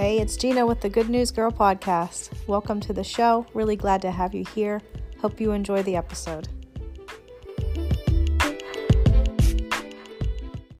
okay? It's Gina with the Good News Girl podcast. Welcome to the show. Really glad to have you here. Hope you enjoy the episode.